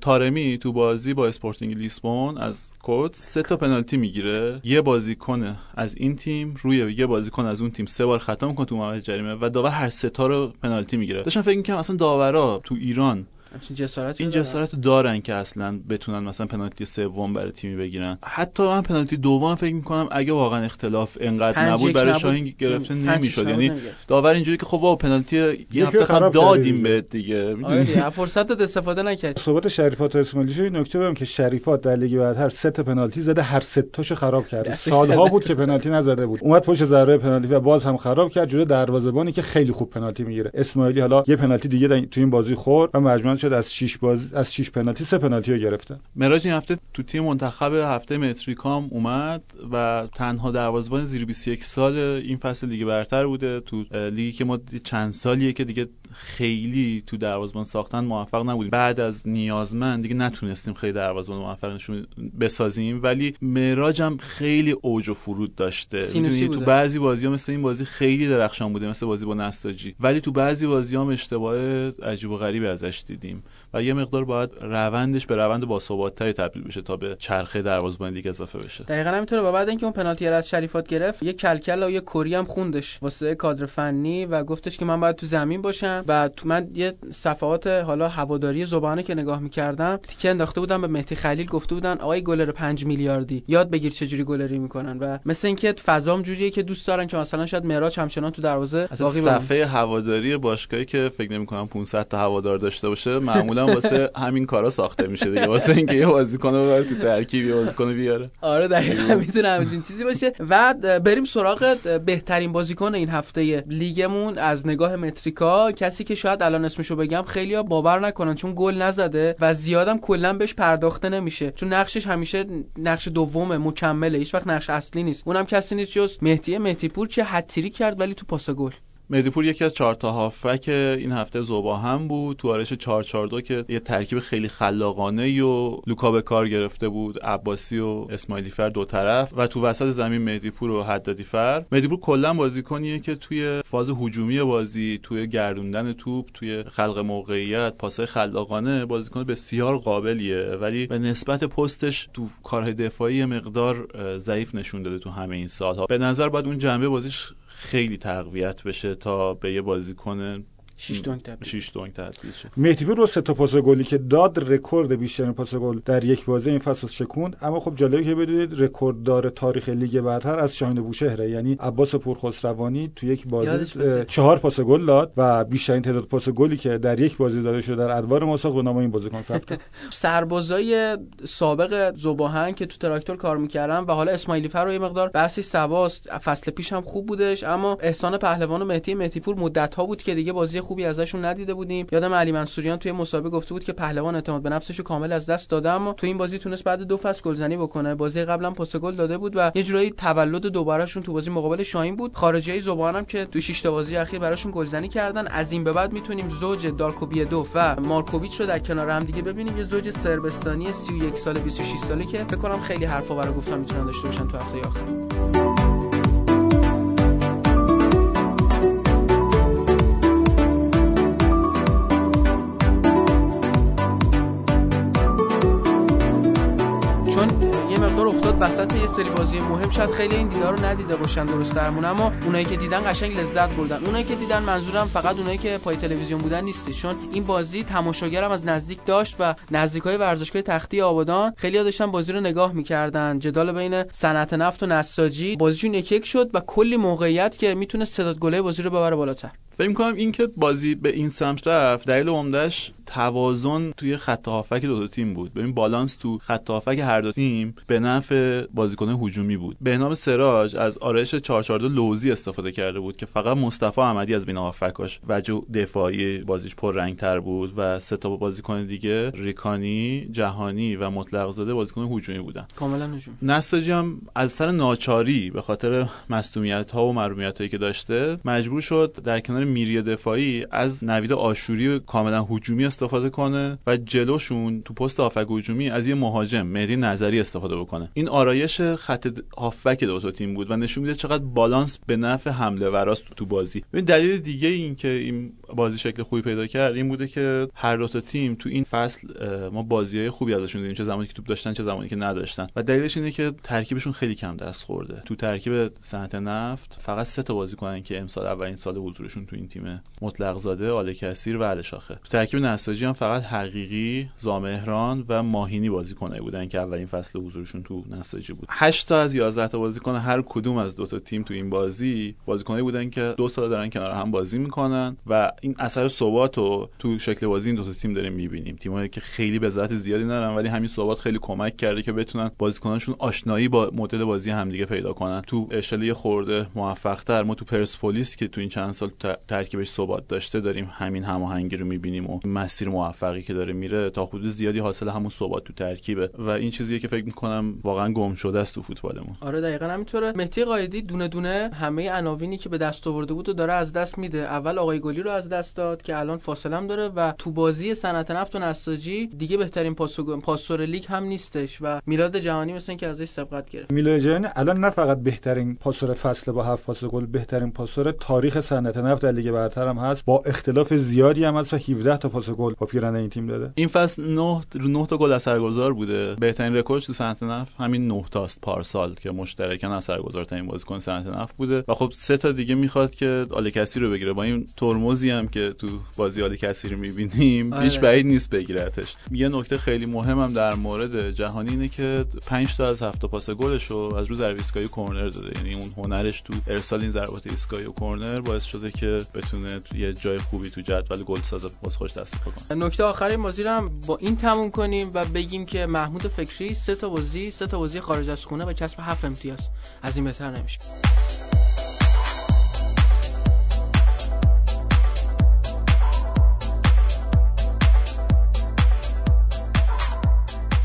تارمی تو بازی با اسپورتینگ لیسبون از کوت سه تا پنالتی میگیره. یه بازیکن از این تیم روی یه بازیکن از اون تیم سه بار خطا میکنه تو محوطه جریمه و داور هر سه تا رو پنالتی میگیره. داشتم فکر می‌کردم اصلا داورا تو ایران این جسارت این جسارت دارن که اصلا بتونن مثلا پنالتی سوم برای تیمی بگیرن. حتی من پنالتی دوم فکر می‌کنم اگه واقعا اختلاف انقدر نبود برای شاهین گرفته نمی‌شد. یعنی داور اینجوری که خب واو پنالتی یه هفته قبل دادیم بهت دیگه، می‌دونی فرصت استفاده نکرد. صحبت شریفات اسماعیلی نکته بگم که شریفات در لیگ برتر سه تا پنالتی زده، هر سه تاش خراب کرد. سال‌ها بود که پنالتی نزده بود، اومد پشت ضربه پنالتی و باز هم خراب کرد جلوی دروازه‌بانی که خیلی خوب پنالتی می‌گیره. اسماعیلی حالا یه پنالتی دیگه تو این بازی خورد و مجموعاً شد از شش باز از شش پنالتی سه پنالتی رو گرفتن. مراج این هفته تو تیم منتخب هفته متریکا هم اومد و تنها دروازه‌بان زیر بیست و یک سال این فصل لیگ برتر بوده، تو لیگی که ما چند سالیه که دیگه خیلی تو دروازه‌بان ساختن موفق نبودیم. بعد از نیازمند دیگه نتونستیم خیلی دروازه‌بان موفق نشون بسازیم ولی مراج هم خیلی اوج و فرود داشته. میدونی تو بعضی بازی‌ها مثل این بازی خیلی درخشان بوده، مثل بازی با نساجی، ولی تو بعضی بازی‌ها اشتباه عجیب و غریبی ازش دیدیم و یه مقدار باید روندش به روند باثبات‌تری تبدیل بشه تا به چرخه دروازه‌بانی لیگ اضافه بشه. دقیقاً همینطوره. و بعد اینکه اون پنالتی را از شریفات گرفت، یه کلکل و یه کری هم خوندش واسه کادر فنی و گفتش که من باید تو زمین باشم. و تو من یه صفحات حالا هواداری ذوب‌آهن که نگاه می‌کردم تیکه انداخته بودم به مهدی خلیل، گفته بودن آقای گلر پنج میلیاردی یاد بگیر چجوری گلری می‌کنن و مثلا اینکه فضام جوریه که دوست دارن که مثلا شاید معراج همچنان تو دروازه باقی بمونه. صفحه هواداری باشگاهی که فکر نمی‌کنم پانصد تا هوادار داشته باشه معمولا واسه همین کارا ساخته میشه دیگه، واسه اینکه یه بازیکن ببره تو ترکیب یه بازیکن بیاره. آره دقیقاً میتونه همچین چیزی باشه. و بریم سراغ بهترین بازیکن این هفته لیگمون از نگاه متریکا، کسی که شاید الان اسمشو بگم خیلیا باور نکنن چون گل نزده و زیادم کلا بهش پرداخته نمیشه چون نقشش همیشه نقش دومه، مکمله، هیچ وقت نقش اصلی نیست. اونم کسی نیست جز مهدی مهدی پور که هتریک کرد ولی تو پاس گل. مهدی پور یکی از چهار تا هافبک این هفته ذوبآهن بود تو آرش چهار چهار دو که یه ترکیب خیلی خلاقانه‌ای و لوکا به کار گرفته بود، عباسی و اسماعیلی فر دو طرف و تو وسط زمین مهدی پور و حدادی فر. مهدی پور کلا بازیکنیه که توی فاز هجومی بازی، توی گردوندن توپ، توی خلق موقعیت، پاس‌های خلاقانه، بازیکن بسیار قابلیه، ولی به نسبت پستش تو کارهای دفاعی مقدار ضعیف نشون داده تو همه این سال‌ها. به نظر بعد اون جنبه بازیش خیلی تقویت بشه تا به یه بازیکن شش دونگ تبدیل شه. مهدی پور رو سه تا پاس گلی که داد، رکورد بیشترین پاس گل در یک بازی این فصل شکوند. اما خب جالبه که بدونید رکورددار تاریخ لیگ برتر از شاهین بوشهره، یعنی عباس پورخسروانی تو یک بازی چهار پاس گل داد و بیشترین تعداد پاس گلی که در یک بازی داده شده در ادوار مسابقه به نام این بازیکن ثبت شده. سربازای سابق ذوبآهن که تو تراکتور کار می‌کردن و حالا اسماعیلی فر رو یه مقدار بحثی سواست، فصل پیش هم خوب بودش اما احسان پهلوان و مهدی مهدی پور مدت‌ها بود که دیگه بازی خوبی ازشون ندیده بودیم. یادم علی منصوریان توی مسابقه گفته بود که پهلوان اعتماد به نفسشو کامل از دست داده اما تو این بازی تونست بعد دو فصل گلزنی بکنه. بازی قبلا پاس گل داده بود و یه جورایی تولد دوبارهشون تو بازی مقابل شاهین بود. خارجی ذوبآهن هم که تو شش تا بازی اخیر براشون گلزنی کردن. از این به بعد میتونیم زوج دارکوبیدوف و مارکوویچ رو در کنار هم دیگه ببینیم. یه زوج سربستانی سی و یک ساله بیست و شش ساله که فکر کنم خیلی حرفا برا گفتن میتونن داشته باشن تو هفته آخر. وسط یه سری بازی مهم شد خیلی این دیدار رو ندیده باشن درست درمون، اما اونایی که دیدن قشنگ لذت بردن. اونایی که دیدن منظورم فقط اونایی که پای تلویزیون بودن نیست، چون این بازی تماشاگرم از نزدیک داشت و نزدیکای ورزشگاه تختی آبادان خیلی‌ها داشتن بازی رو نگاه می‌کردن. جدال بین صنعت نفت و نساجی بازیشون یک یک شد و کلی موقعیت که میتونست تعداد گلای بازی رو ببره بالاتر. فکر می‌کنم اینکه بازی به این سمت رفت دلیل عمده‌اش توازن توی خط هافک دو, دو تیم بود. ببین بالانس تو خط هافک هر دو تیم به نفع بازیکن‌های هجومی بود. بهنام سراج از آرایش چهار چهار دو لوزی استفاده کرده بود که فقط مصطفی احمدی از بین هافکاش وجو دفاعی بازیش پررنگ‌تر بود و سه تا بازیکن دیگه ریکانی، جهانی و مطلق زاده بازیکن هجومی بودن. کاملا هجومی. نساجی هم از سر ناچاری به خاطر مصدومیت‌ها و محرومیت‌هایی که داشته مجبور شد در کنار میری دفاعی از نوید آشوری کاملا هجومی استفاده کنه و جلوشون تو پست هافک هجومی از یه مهاجم مهدی نظری استفاده بکنه. این آرایش خط هافک دو تا تیم بود و نشون میده چقدر بالانس به نفع حمله وراست تو بازی. ببین دلیل دیگه این که این بازی شکل خوبی پیدا کرد این بوده که هر دو تا تیم تو این فصل ما بازیای خوبی ازشون دیدیم، چه زمانی که توپ داشتن چه زمانی که نداشتن و دلیلش اینه که ترکیبشون خیلی کم دست خورده. تو ترکیب صنعت نفت فقط سه تا بازیکنن که امسال اولین سال حضورشون تو این تیمه، مطلق زاده، آل کثیر و علی شاخه. تو ترکیب نساجی هم فقط حقیقی، زامهران و ماهینی بازیکنایی بودن که اولین فصل حضورشون تو نساجی بود. هشت تا از یازده تا بازیکن هر کدوم از دو تا تیم تو این بازی بازیکنایی بودن که دو سال دارن کنار هم بازی میکنن و این اثر ثبات رو تو شکل بازی این دو تا تیم داریم میبینیم. تیمایی که خیلی به ذات زیادی ندارن ولی همین ثبات خیلی کمک کرده که بتونن بازیکناشون آشنایی با مدل بازی همدیگه پیدا کنن. تو اشله خورده موفق‌تر ما تو پرسپولیس که تو این چند سال ترکیبش ثبات داشته داریم همین هماهنگی رو می‌بینیم و مسیر موفقی که داره میره تا حدود زیادی حاصل همون ثبات تو ترکیبه و این چیزیه که فکر می‌کنم واقعا گم شده است تو فوتبالمون. آره دقیقاً همینطوره. مهدی قائدی دونه دونه همه عناوینی که به دست آورده بود رو داره از دست میده. اول آقای گلی رو از دست داد که الان فاصله هم داره و تو بازی صنعت نفت و نساجی دیگه بهترین پاسور پاسور لیگ هم نیستش و میلاد جهانی مثلا که ازش سبقت گرفت. میلاد جهانی الان نه فقط بهترین پاسور فصل با هفت پاس گل، بهترین پاسور تاریخ صنعت نفت لیگ برتر هم هست، با اختلاف زیادی هم هست و هفده تا پاس گل با پیرن این تیم داده. این فصل نه تا گل اثرگذار بوده. بهترین رکوردش تو صنعت نفت همین نه تاست پارسال که مشترکاً اثرگذارترین بازیکن صنعت نفت بوده و خب سه تا دیگه میخواد که آل کثیر رو بگیره. با این ترمزی هم که تو بازی آل کثیر میبینیم هیچ بعید نیست بگیرتش. یه نکته خیلی مهمم در مورد جهانی اینه که پنج تا از هفت پاس گلش رو از رو ضربه ایستگاهی کورنر داده. یعنی اون هنرش تو ارسال این ضربات ایستگاهی و کورنر باعث شده که بتونه یه جای خوبی تو جدول گلساز باز خوش دست بکنه. نکته آخری بازی رو با این تموم کنیم و بگیم که محمود فکری سه تا بازی سه تا بازی خارج از خونه به کسب هفت امتیاز، از این بهتر نمیشه.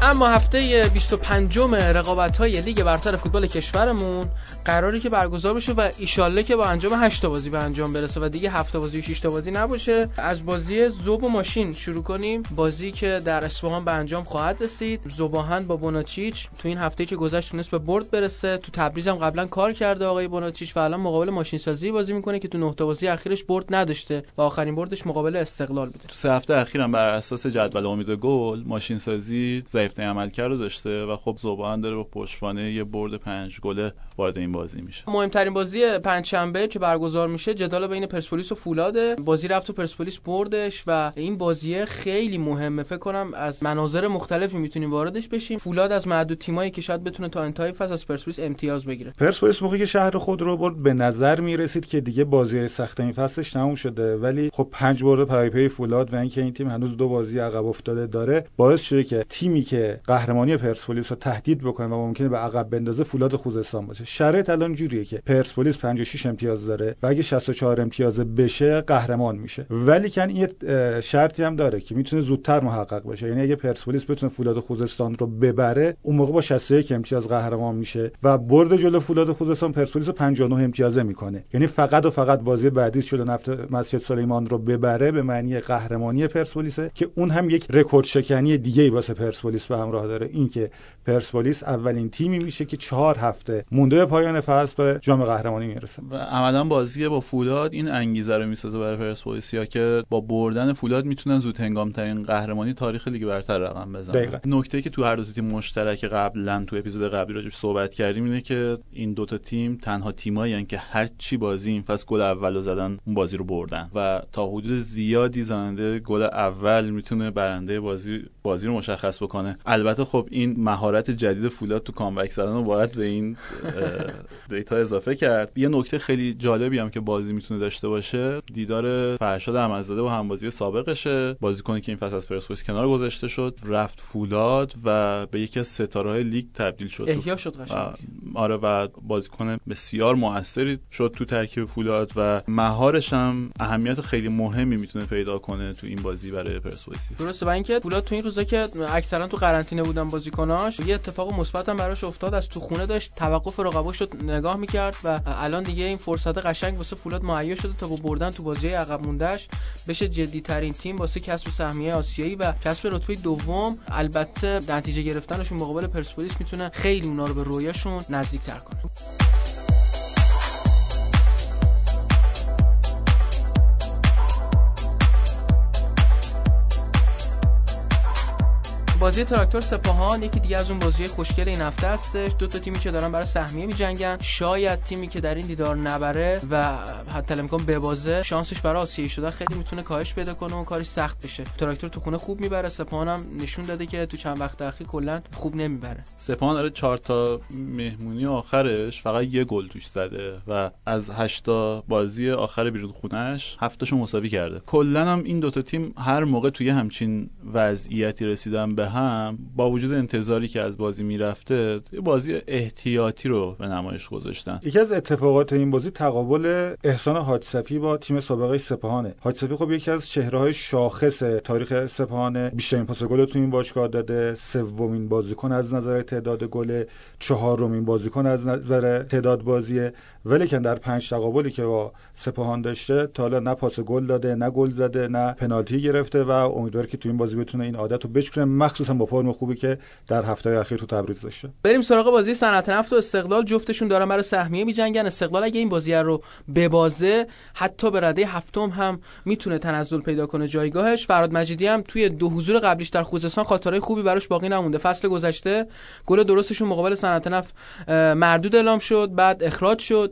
اما هفته بیست و پنجم رقابت‌های لیگ برتر فوتبال کشورمون قراره که برگزار بشه و ایشالله که با انجام هشت تا بازی به انجام برسه و دیگه هفت تا بازی و شش تا بازی نباشه. از بازی ذوب و ماشین شروع کنیم، بازی که در اصفهان به انجام خواهد رسید. ذوبآهن با بوناچیچ تو این هفته که گذشت تونست به برد برسه. تو تبریز هم قبلا کار کرده آقای بوناچیچ و الان مقابل ماشین سازی بازی میکنه که تو نه تا بازی اخیرش برد نداشته و آخرین بردش مقابل استقلال بوده. تو سه هفته اخیرم بر اساس جدول امید گل ماشین سازی ضعیف‌ترین عملکرد رو داشته و خب ذوبآهن داره با پشتوانه یه برد پنج گله وارد این بازی میشه. مهمترین بازی پنجشنبه که برگزار میشه جدال بین پرسپولیس و فولاده. بازی رفت و پرسپولیس بردش و این بازی خیلی مهمه، فکر کنم از مناظر مختلفی میتونیم واردش بشیم. فولاد از معدود تیمایی که شاید بتونه تا انتهای فصل از پرسپولیس امتیاز بگیره. پرسپولیس موقعی که شهر خودرو برد به نظر میرسید که دیگه بازی سخت این فصلش تموم شده، ولی خب پنج برد پای پای فولاد و اینکه این تیم هنوز دو بازی عقب افتاده داره باعث شده که تیمی که قهرمانی پرسپولیس رو تهدید بکنه و ممکنه به عقب بندازه فولاد خوزستان باشه. شرایط الان جوریه که پرسپولیس پنجاه و شش امتیاز داره و اگه شصت و چهار امتیاز بشه قهرمان میشه، ولی کن این شرطی هم داره که میتونه زودتر محقق بشه، یعنی اگه پرسپولیس بتونه فولاد خوزستان رو ببره اون موقع با شصت و یک امتیاز قهرمان میشه و برد جلو فولاد خوزستان پرسپولیس رو پنجاه و نه امتیازه میکنه، یعنی فقط و فقط بازی بعدی جلو نفت مسجد سلیمان رو ببره به معنی قهرمانی پرسپولیسه که اون هم یک رکورد شکنی دیگه‌ای واسه پرسپولیس به همراه داره، اینکه پرسپولیس اولین تیمی میشه که چهار هفته مونده به پایان فصل به جام قهرمانی میرسه و عملاً بازی با فولاد این انگیزه رو میسازه برای پرسپولیسیا که با بردن فولاد میتونن زود هنگام‌ترین قهرمانی تاریخ لیگ برتر رقم بزنن. نکته‌ای که تو هر دو تیم مشترک قبلا تو اپیزود قبلی راجعش صحبت کردیم اینه که این دو تا تیم تنها تیمایی ان که هر چی بازی این فصل گل اولو زدن اون بازی رو بردن و تا حدود زیادی زنده گل اول میتونه برنده بازی بازی رو مشخص بکنه. البته خب این مهارت جدید فولاد تو کامبک زدن رو باید به این دیتا اضافه کرد. یه نکته خیلی جالبی هم که بازی میتونه داشته باشه دیدار فرشاد احمدزاده با همبازی سابقشه، بازیکنی که این فصل از پرسپولیس کنار گذاشته شد رفت فولاد و به یکی از ستاره‌های لیگ تبدیل شد، احیا شد قشنگ. آره و بازیکن بسیار موثری شد تو ترکیب فولاد و مهارش هم اهمیت خیلی مهمی میتونه پیدا کنه تو این بازی برای پرسپولیس. درسته، با اینکه فولاد تو این روزا که اکثرا تو قرنطینه بودن بازیکناش یه اتفاق مثبت هم براش افتاد، از تو خونه داشت توقف رقباش رو نگاه میکرد و الان دیگه این فرصت قشنگ واسه فولاد مهیا شده تا با بردن تو بازی عقب موندهش بشه جدی‌ترین تیم واسه کسب سهمیه آسیایی و کسب رتبه دوم. البته نتیجه گرفتنشون مقابل پرسپولیس میتونه خیلی اونا رو به رویاشون نزدیک‌تر کنه. بازی تراکتور سپاهان یکی دیگه از اون بازی‌های خوشگل این هفته هستش. دو تا تیمی که دارن برای سهمیه می‌جنگن، شاید تیمی که در این دیدار نبره و حتی امکان ببازه شانسش برای آسیایی شدن خیلی میتونه کاهش پیدا کنه و کارش سخت بشه. تراکتور تو خونه خوب میبره، سپاهان هم نشون داده که تو چند وقت اخیر کلا خوب نمیبره. سپاهان داره چهار تا مهمونی آخرش فقط یه گل توش زده و از هشت تا بازی آخر بیرون خونه‌اش هفت تاشو مساوی کرده. کلا هم این دو تا تیم هر موقع توی همچین وضعیتی رسیدن به هم با وجود انتظاری که از بازی میرفته یه بازی احتیاطی رو به نمایش گذاشتن. یکی از اتفاقات این بازی تقابل احسان حاج صفی با تیم سابقه سپاهانه. حاج صفی خب یکی از چهره‌های شاخص تاریخ سپاهانه، بیشترین پاس گل تو این باشگاه داده، سومین بازیکن از نظر تعداد گل، چهارمین بازیکن از نظر تعداد بازیه، ولی که در پنج تقابلی که با سپاهان داشته تا حالا نه پاس گل داده، نه گل زده، نه پنالتی گرفته و امیدوار که تو این بازی بتونه این عادت رو بشکنه، مخصوصا با فرم خوبی که در هفته‌های اخیر تو تبریز داشته. بریم سراغ بازی صنعت نفت و استقلال. جفتشون دارن برای سهمیه می‌جنگن. استقلال اگه این بازی رو ببازه حتی به رده هفتم هم میتونه تنزل پیدا کنه جایگاهش. فراد مجیدی هم توی دو حضور قبلیش در خوزستان خاطره خوبی براش باقی نمونده. فصل گذشته گل درستشون مقابل صنعت نفت مردود اعلام شد، بعد اخراج شد.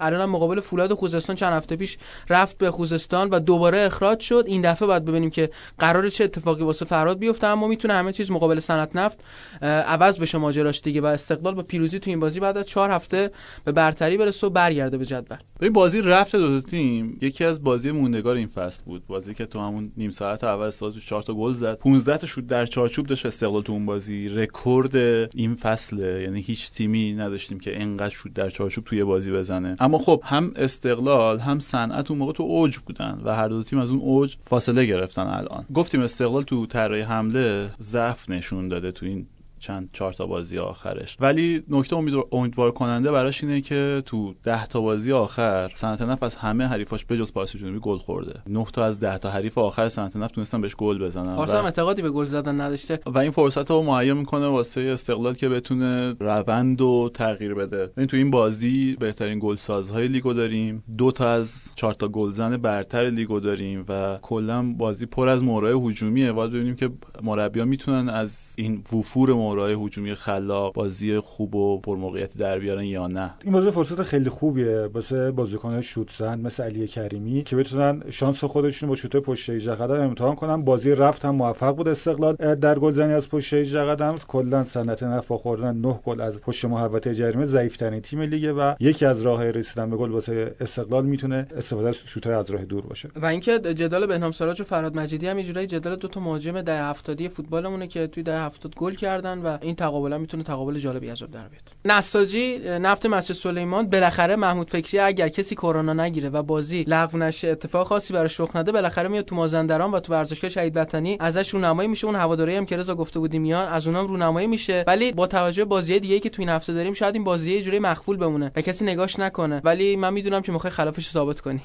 الانم مقابل فولاد خوزستان چند هفته پیش رفت به خوزستان و دوباره اخراج شد. این دفعه باید ببینیم که قراره چه اتفاقی واسه فراد بیفته، اما میتونه همه چیز مقابل صنعت نفت عوض بشه ماجراش دیگه و استقلال با پیروزی تو این بازی بعد از چهار هفته به برتری برسه و برگرده به جدول. این بازی رفت دو تا تیم یکی از بازی موندگار این فصل بود، بازی که تو همون نیم ساعت اول استاد چهار تا گل زد، پانزده تا شوت در چارچوب داشت استقلال تو اون بازی، رکورد این فصله، یعنی هیچ تیمی نداشتیم که اینقدر شوت در چارچوب توی بازی بزنه. اما خب هم استقلال هم صنعت اون موقع تو اوج بودن و هر دو تیم از اون اوج فاصله گرفتن. الان گفتیم استقلال تو طراحی حمله ضعف نشون داده تو این چند چهار تا بازی آخرش. ولی نکته امیدوار کننده براش اینه که تو ده تا بازی آخر صنعت نفت از همه حریفاش بجز پارس جنوبی گل خورده. نه تا از ده تا حریف آخر صنعت نفت تونستن بهش گل بزنن. پارس هم اعتقادی به گل زدن نداشته و این فرصتو مهیا میکنه واسه استقلال که بتونه روندو تغییر بده. ببین تو این بازی بهترین گلسازهای لیگو داریم، دو تا از چهار تا گلزن برتر لیگو داریم و کلا بازی پر از مهرهای هجومیه. باید ببینیم که مربی‌ها میتونن از این وفور مهرهای هجومی خلاق بازی خوب و پرموقعیت در بیارن یا نه. این بازی فرصت خیلی خوبیه واسه بازیکن‌های شوت‌زن مثل علی کریمی که بتونن شانس خودشون با شوت‌های پشت شیشه قدم امتحان کنن. بازی رفت هم موفق بود استقلال در گلزنی از پشت شیشه قدم. کلا صنعت نفت خوردن نه گل از پشت محوطه جریمه، ضعیف‌ترین تیم لیگ و یکی از راه‌های رسیدن به گل واسه استقلال میتونه استفاده از شوت‌های از راه دور باشه. و اینکه جدال بهنام سراج و فراد مجیدی هم اینجوری جدال دو تا مهاجم دهه هفتادی فوتبالمونه که توی دهه هفتاد گل کردن و این تقابلا میتونه تقابل جالبی از آب در بیاد. نساجی نفت مسجد سلیمان بالاخره محمود فکری اگر کسی کرونا نگیره و بازی لغو نشه، اتفاق خاصی براش رخ نده، بالاخره میاد تو مازندران و تو ورزشگاه شهید وطنی ازش رونمایی میشه. اون هواداری هم که رضا گفته بودیم میان از اونام رونمایی میشه. ولی با توجه بازی دیگه‌ای که تو این هفته داریم شاید این بازی یه جوری مخفول بمونه و کسی نگاش نکنه، ولی من میدونم که میخوای خلافش رو ثابت کنی.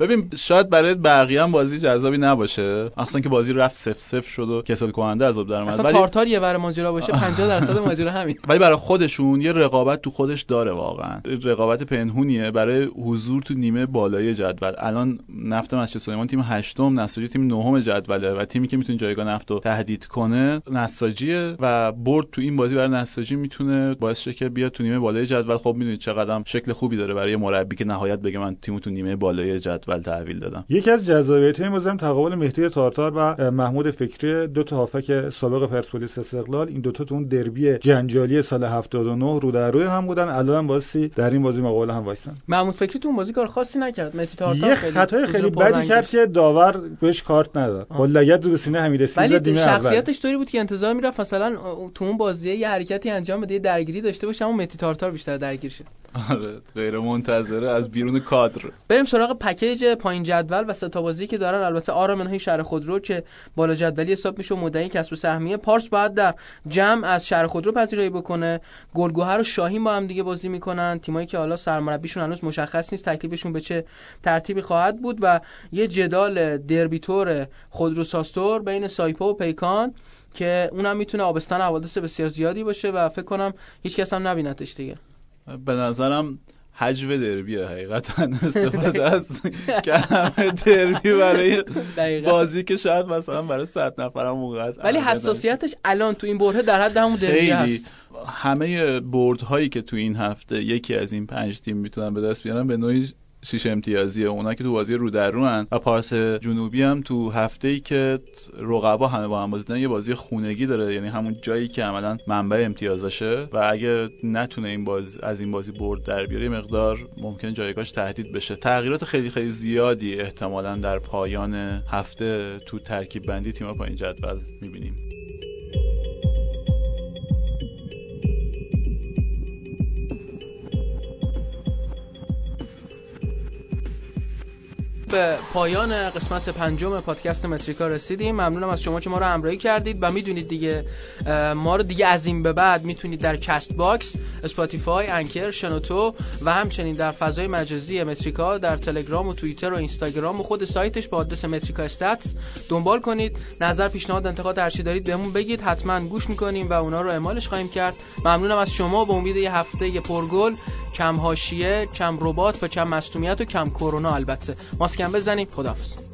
ببین شاید برای بقیه هم بازی جذابی نباشه، اصلا که بازی رفت صفر صفر شد و کسل کننده از آب در اومد. ولی تارتار یه ور ماجرا باشه پنجاه درصد ماجرا همین. ولی برای خودشون یه رقابت تو خودش داره، واقعا رقابت پنهونیه برای حضور تو نیمه بالای جدول. الان نفت مسجد سلیمان تیم هشتم، نساجی تیم نهم جدوله و تیمی که میتونه جایگاه نفتو تهدید کنه نساجیه و برد تو این بازی برای نساجی میتونه باعث شه که بیاد تو نیمه بالای جدول. خب میدونید چقدرم شکل خوبی داره برای مربی که نهایت بگه من تیمو تو نیمه بالای جدول تحویل دادم. یکی از جذابیت این بازی هم تقابل مهدی ترابی و محمود فکری، دو تا هافک سابق پرسپولیس استقلال، این دو تا تو اون دربی جنجالی سال هفتاد و نه رو در رو هم بودن، الان باسی در این بازی مقابل هم وایسن. محمود فکری تو اون بازی کار خاصی نکرد، مهدی ترابی یه خطای خیلی بدی کرد که داور بهش کارت نداد. ولایت دو سینه حمید سیزده دیمه اول. ولی شخصیتش طوری بود که انتظار میرفت مثلا تو اون بازی یه حرکتی انجام بده، درگیری داشته باشه، اما مهدی ترابی بیشتر درگیر شد. آره غیر منتظره از بیرون کادر. بریم سراغ پکیج پایین جدول و سه تا بازی که دارن. البته آرامن‌های شهر خودرو که بالا جدولی حساب میشه، مدعی کسب سهمیه. پارس باید در جمع از شهر خودرو پذیرایی بکنه. گلگهر و شاهین با هم دیگه بازی میکنن، تیمایی که حالا سرمربیشون هنوز مشخص نیست تکلیفشون به چه ترتیبی خواهد بود و یه جدال دربی تور خودرو ساستور بین سایپا و پیکان که اونم میتونه آبستن حوادث بسیار زیادی باشه و فکر کنم هیچ کس هم نبینتش دیگه. به نظرم حجو دربیه حقیقتا استفاده است کلمه دربی برای بازی که شاید مثلا برای صد نفرم اونقدر، ولی حساسیتش الان تو این برهه در حد همون دربی هست. همه بردهایی که تو این هفته یکی از این پنج تیم میتونن به دست بیارن به نوعی شش امتیازیه. اونا که تو بازی رو در رو ان و پارس جنوبی هم تو هفته‌ای که رقبا همه با هم بازی دارن یه بازی خونگی داره، یعنی همون جایی که عملاً منبع امتیازشه و اگه نتونه این باز از این بازی برد در بیاره مقدار ممکن جایگاهش تهدید بشه. تغییرات خیلی خیلی زیادی احتمالاً در پایان هفته تو ترکیب بندی تیم‌ها پایین جدول می‌بینیم. به پایان قسمت پنجم پادکست متریکا رسیدیم. ممنونم از شما که ما رو همراهی کردید و میدونید دیگه ما رو دیگه از این به بعد میتونید در کست باکس، اسپاتیفای، انکر، شنوتو و همچنین در فضای مجازی متریکا در تلگرام و توییتر و اینستاگرام و خود سایتش با آدرس متریکا استاتس دنبال کنید. نظر، پیشنهاد، انتقاد، هر چی دارید بهمون بگید، حتما گوش میکنیم و اونا رو اعمالش خواهیم کرد. ممنونم از شما. به امید یه هفته پرگل، کم حاشیه، کم ربات و کم مصونیت و کم کرونا. البته ماسک هم بزنیم. خداحافظ.